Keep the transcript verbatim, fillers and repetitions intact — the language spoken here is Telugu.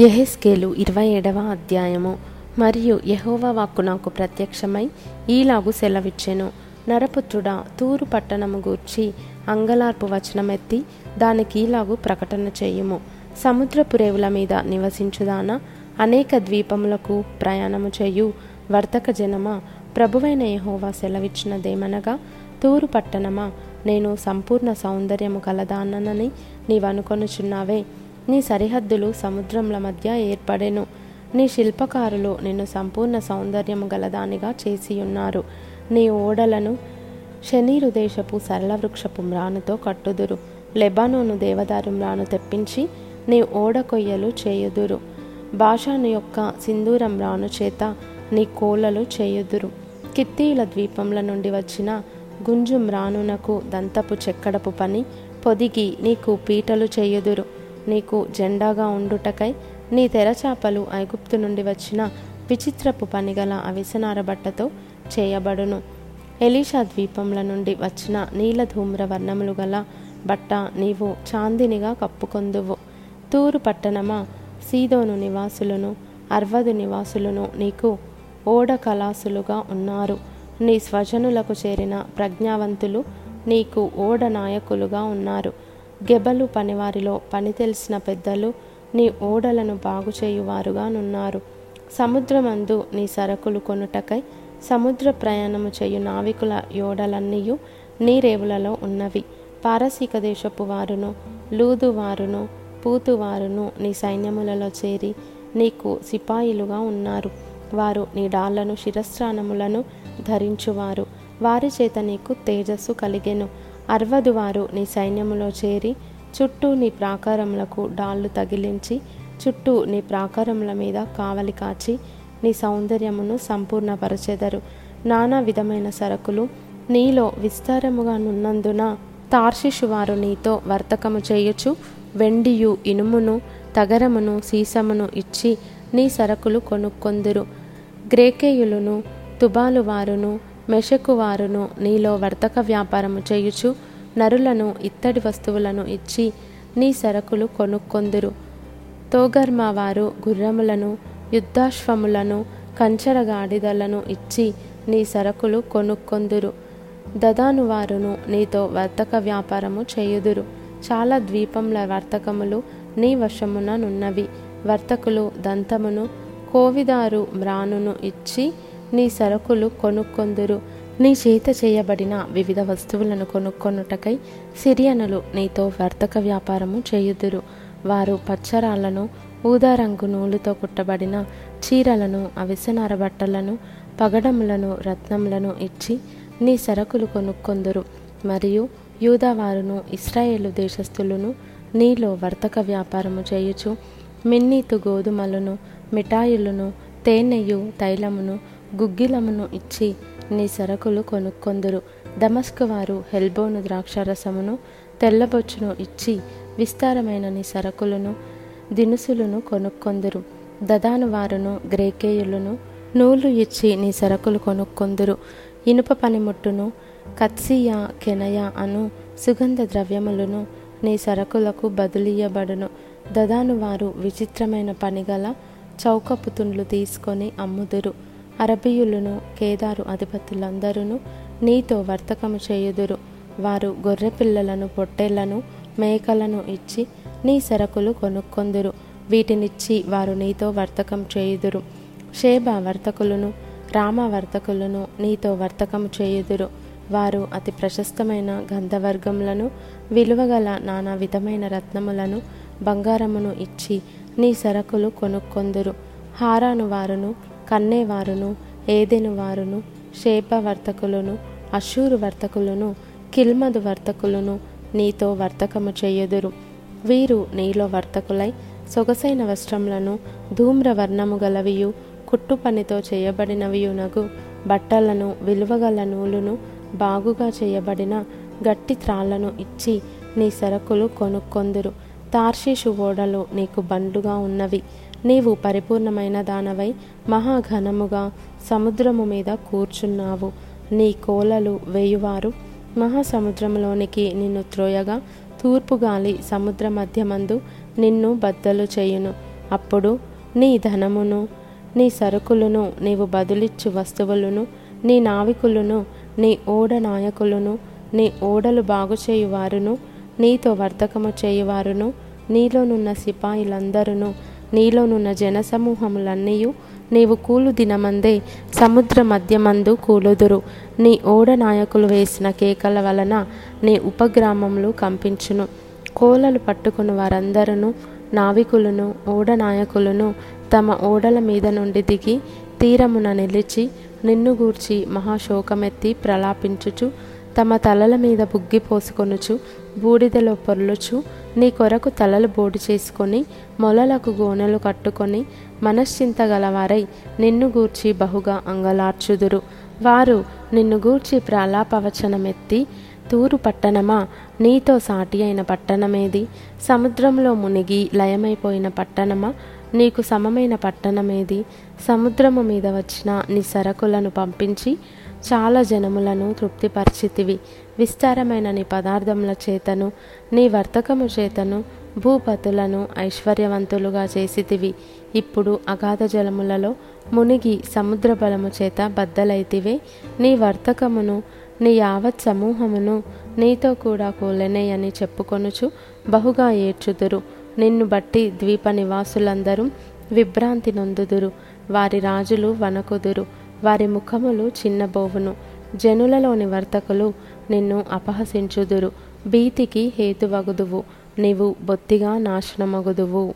యెహెజ్కేలు ఇరవై ఏడవ అధ్యాయము. మరియు యెహోవా వాక్కు నాకు ప్రత్యక్షమై ఈలాగు సెలవిచ్చెను, నరపుత్రుడా, తూరు పట్టణము గూర్చి అంగలార్పు వచనమెత్తి దానికి ఈలాగు ప్రకటన చేయుము. సముద్రపు రేవుల మీద నివసించుదానా, అనేక ద్వీపములకు ప్రయాణము చేయు వర్తక జనమా, ప్రభువైన యెహోవా సెలవిచ్చినదేమనగా, తూరు పట్టణమా, నేను సంపూర్ణ సౌందర్యము కలదానని నీవనుకొనుచున్నావే. నీ సరిహద్దులు సముద్రముల మధ్య ఏర్పడెను. నీ శిల్పకారులు నిన్ను సంపూర్ణ సౌందర్యము గలదానిగా చేసియున్నారు. నీ ఓడలను శనీరు దేశపు సరళ వృక్షపు మ్రానుతో కట్టుదురు. లెబానోను దేవదారు మ్రాను తెప్పించి నీ ఓడ కొయ్యలు చేయుదురు. బాషాను యొక్క సింధూరం మ్రాను చేత నీ కోలలు చేయుదురు. కిత్తీయుల ద్వీపముల నుండి వచ్చిన గుంజు మ్రానునకు దంతపు చెక్కడపు పని పొదిగి నీకు పీటలు చేయుదురు. నీకు జెండాగా ఉండుటకై నీ తెరచాపలు ఐగుప్తు నుండి వచ్చిన విచిత్రపు పనిగల అవిసనార బట్టతో చేయబడును. ఎలీషా ద్వీపముల నుండి వచ్చిన నీల ధూమ్ర వర్ణములు గల బట్ట నీవు చాందినిగా కప్పుకొందువు. తూరు పట్టణమా, సీదోను నివాసులను అర్వదు నివాసులను నీకు ఓడ కళాసులుగా ఉన్నారు. నీ స్వజనులకు చేరిన ప్రజ్ఞావంతులు నీకు ఓడ నాయకులుగా ఉన్నారు. గెబలు పనివారిలో పని తెలిసిన పెద్దలు నీ ఓడలను బాగుచేయువారుగానున్నారు. సముద్రమందు నీ సరుకులు కొనుటకై సముద్ర ప్రయాణము చేయు నావికుల ఓడలన్నీయు నీ రేవులలో ఉన్నవి. పారసీక దేశపు వారును లూదువారును పూతువారును నీ సైన్యములలో చేరి నీకు సిపాయిలుగా ఉన్నారు. వారు నీ డాళ్లను శిరస్త్రాణములను ధరించువారు. వారి చేత నీకు తేజస్సు కలిగెను. అర్వదు వారు నీ సైన్యములో చేరి చుట్టూ నీ ప్రాకారములకు డాళ్ళు తగిలించి చుట్టూ నీ ప్రాకారముల మీద కావలి కాచి నీ సౌందర్యమును సంపూర్ణపరచెదరు. నానా విధమైన సరుకులు నీలో విస్తారముగా నున్నందున తార్షిషు వారు నీతో వర్తకము చేయుచు వెండియు ఇనుమును తగరమును సీసమును ఇచ్చి నీ సరుకులు కొనుక్కొందురు. గ్రేకేయులను తుబాలు వారును మెషకు వారును నీలో వర్తక వ్యాపారము చేయుచు నరులను ఇత్తడి వస్తువులను ఇచ్చి నీ సరుకులు కొనుక్కొందురు. తోగర్మా వారు గుర్రములను యుద్ధాశ్వములను కంచరగాడిదలను ఇచ్చి నీ సరుకులు కొనుక్కొందురు. దదాను వారును నీతో వర్తక వ్యాపారము చేయుదురు. చాలా ద్వీపముల వర్తకములు నీ వశముననున్నవి. వర్తకులు దంతమును కోవిదారు మ్రానును ఇచ్చి నీ సరుకులు కొనుక్కొందురు. నీ చేత చేయబడిన వివిధ వస్తువులను కొనుక్కొనుటకై సిరియనులు నీతో వర్తక వ్యాపారము చేయుదురు. వారు పచ్చరాళ్లను ఊదారంగు నూలుతో కుట్టబడిన చీరలను అవిసనార బట్టలను పగడములను రత్నములను ఇచ్చి నీ సరుకులు కొనుక్కొందురు. మరియు యూదావారును ఇశ్రాయేలు దేశస్థులను నీలో వర్తక వ్యాపారము చేయుచు మిన్నీతు గోధుమలను మిఠాయిలను తేనెయు తైలమును గుగ్గిలమును ఇచ్చి నీ సరుకులు కొనుక్కొందురు. దమస్కు వారు హెల్బోను ద్రాక్షరసమును తెల్లబొచ్చును ఇచ్చి విస్తారమైన నీ సరుకులను దినుసులను కొనుక్కొందురు. దదాను వారును గ్రేకేయులను నూలు ఇచ్చి నీ సరుకులు కొనుక్కొందురు. ఇనుప పనిముట్టును కత్సియా కెనయా అను సుగంధ ద్రవ్యములను నీ సరుకులకు బదులియబడును. దదాను వారు విచిత్రమైన పనిగల చౌకపు తుండ్లు తీసుకొని అమ్ముదురు. అరబీయులను కేదారు అధిపతులందరూ నీతో వర్తకము చేయుదురు. వారు గొర్రె పిల్లలను పొట్టేళ్లను మేకలను ఇచ్చి నీ సరుకులు కొనుక్కొందురు. వీటినిచ్చి వారు నీతో వర్తకం చేయుదురు. షేబా వర్తకులను రామ వర్తకులను నీతో వర్తకం చేయుదురు. వారు అతి ప్రశస్తమైన గంధవర్గములను విలువగల నానా విధమైన రత్నములను బంగారమును ఇచ్చి నీ సరుకులు కొనుక్కొందురు. హారాను వారును కన్నేవారును ఏదెను వారును షేబ వర్తకులను అషూరు వర్తకులను కిల్మదు వర్తకులను నీతో వర్తకము చేయుదురు. వీరు నీలో వర్తకులై సొగసైన వస్త్రములను ధూమ్ర వర్ణము గలవియు కుట్టు పనితో చేయబడినవియునగు బట్టలను విలువగల నూలును బాగుగా చేయబడిన గట్టి త్రాళ్లను ఇచ్చి నీ సరుకులు కొనుక్కొందురు. తార్షీషు ఓడలు నీకు బండ్లుగా ఉన్నవి. నీవు పరిపూర్ణమైన దానవై మహాఘనముగా సముద్రము మీద కూర్చున్నావు. నీ కోలలు వేయువారు మహాసముద్రములోనికి నిన్ను త్రోయగా తూర్పు గాలి సముద్ర మధ్యమందు నిన్ను బద్దలు చేయును. అప్పుడు నీ ధనమును, నీ సరుకులను, నీవు బదులిచ్చు వస్తువులను, నీ నావికులను, నీ ఓడ నాయకులను, నీ ఓడలు బాగుచేయువారును, నీతో వర్తకము చేయువారును, నీలోనున్న సిపాయిలందరూ, నీలోనున్న జనసమూహములన్నీ నీవు కూలు దినమందే సముద్ర మధ్యమందు కూలుదురు. నీ ఓడ నాయకులు వేసిన కేకల వలన నీ ఉపగ్రామములు కంపించును. కోలలు పట్టుకుని వారందరూ, నావికులను, ఓడ నాయకులను తమ ఓడల మీద నుండి దిగి తీరమున నిలిచి నిన్ను గూర్చి మహాశోకమెత్తి ప్రలాపించుచు, తమ తలల మీద బుగ్గి పోసుకొనుచు, బూడిదలో పొర్లుచు, నీ కొరకు తలలు బోడి చేసుకొని, మొలలకు గోనెలు కట్టుకొని, మనశ్చింత గలవారై నిన్ను గూర్చి బహుగా అంగలార్చుదురు. వారు నిన్ను గూర్చి ప్రాలాపవచనమెత్తి, తూరు పట్టణమా, నీతో సాటి అయిన పట్టణమేది? సముద్రంలో మునిగి లయమైపోయిన పట్టణమా, నీకు సమమైన పట్టణమేది? సముద్రము మీద వచ్చిన నీ సరకులను పంపించి చాలా జనములను తృప్తిపరిచితివి. విస్తారమైన నీ పదార్థముల చేతను, నీ వర్తకము చేతను భూపతులను ఐశ్వర్యవంతులుగా చేసితివి. ఇప్పుడు అగాధ జలములలో మునిగి సముద్ర బలము చేత బద్దలైతివే. నీ వర్తకమును, నీ యావత్ సమూహమును నీతో కూడా కూలెనయని చెప్పుకొనుచు బహుగా ఏడ్చుదురు. నిన్ను బట్టి ద్వీప నివాసులందరూ విభ్రాంతి నొందుదురు. వారి రాజులు వణకుదురు, వారి ముఖములు చిన్నబోవును. జనులలోని వర్తకులు నిన్ను అపహసించుదురు. భీతికి హేతువగుదువు, నీవు బొత్తిగా నాశనమగుదువు.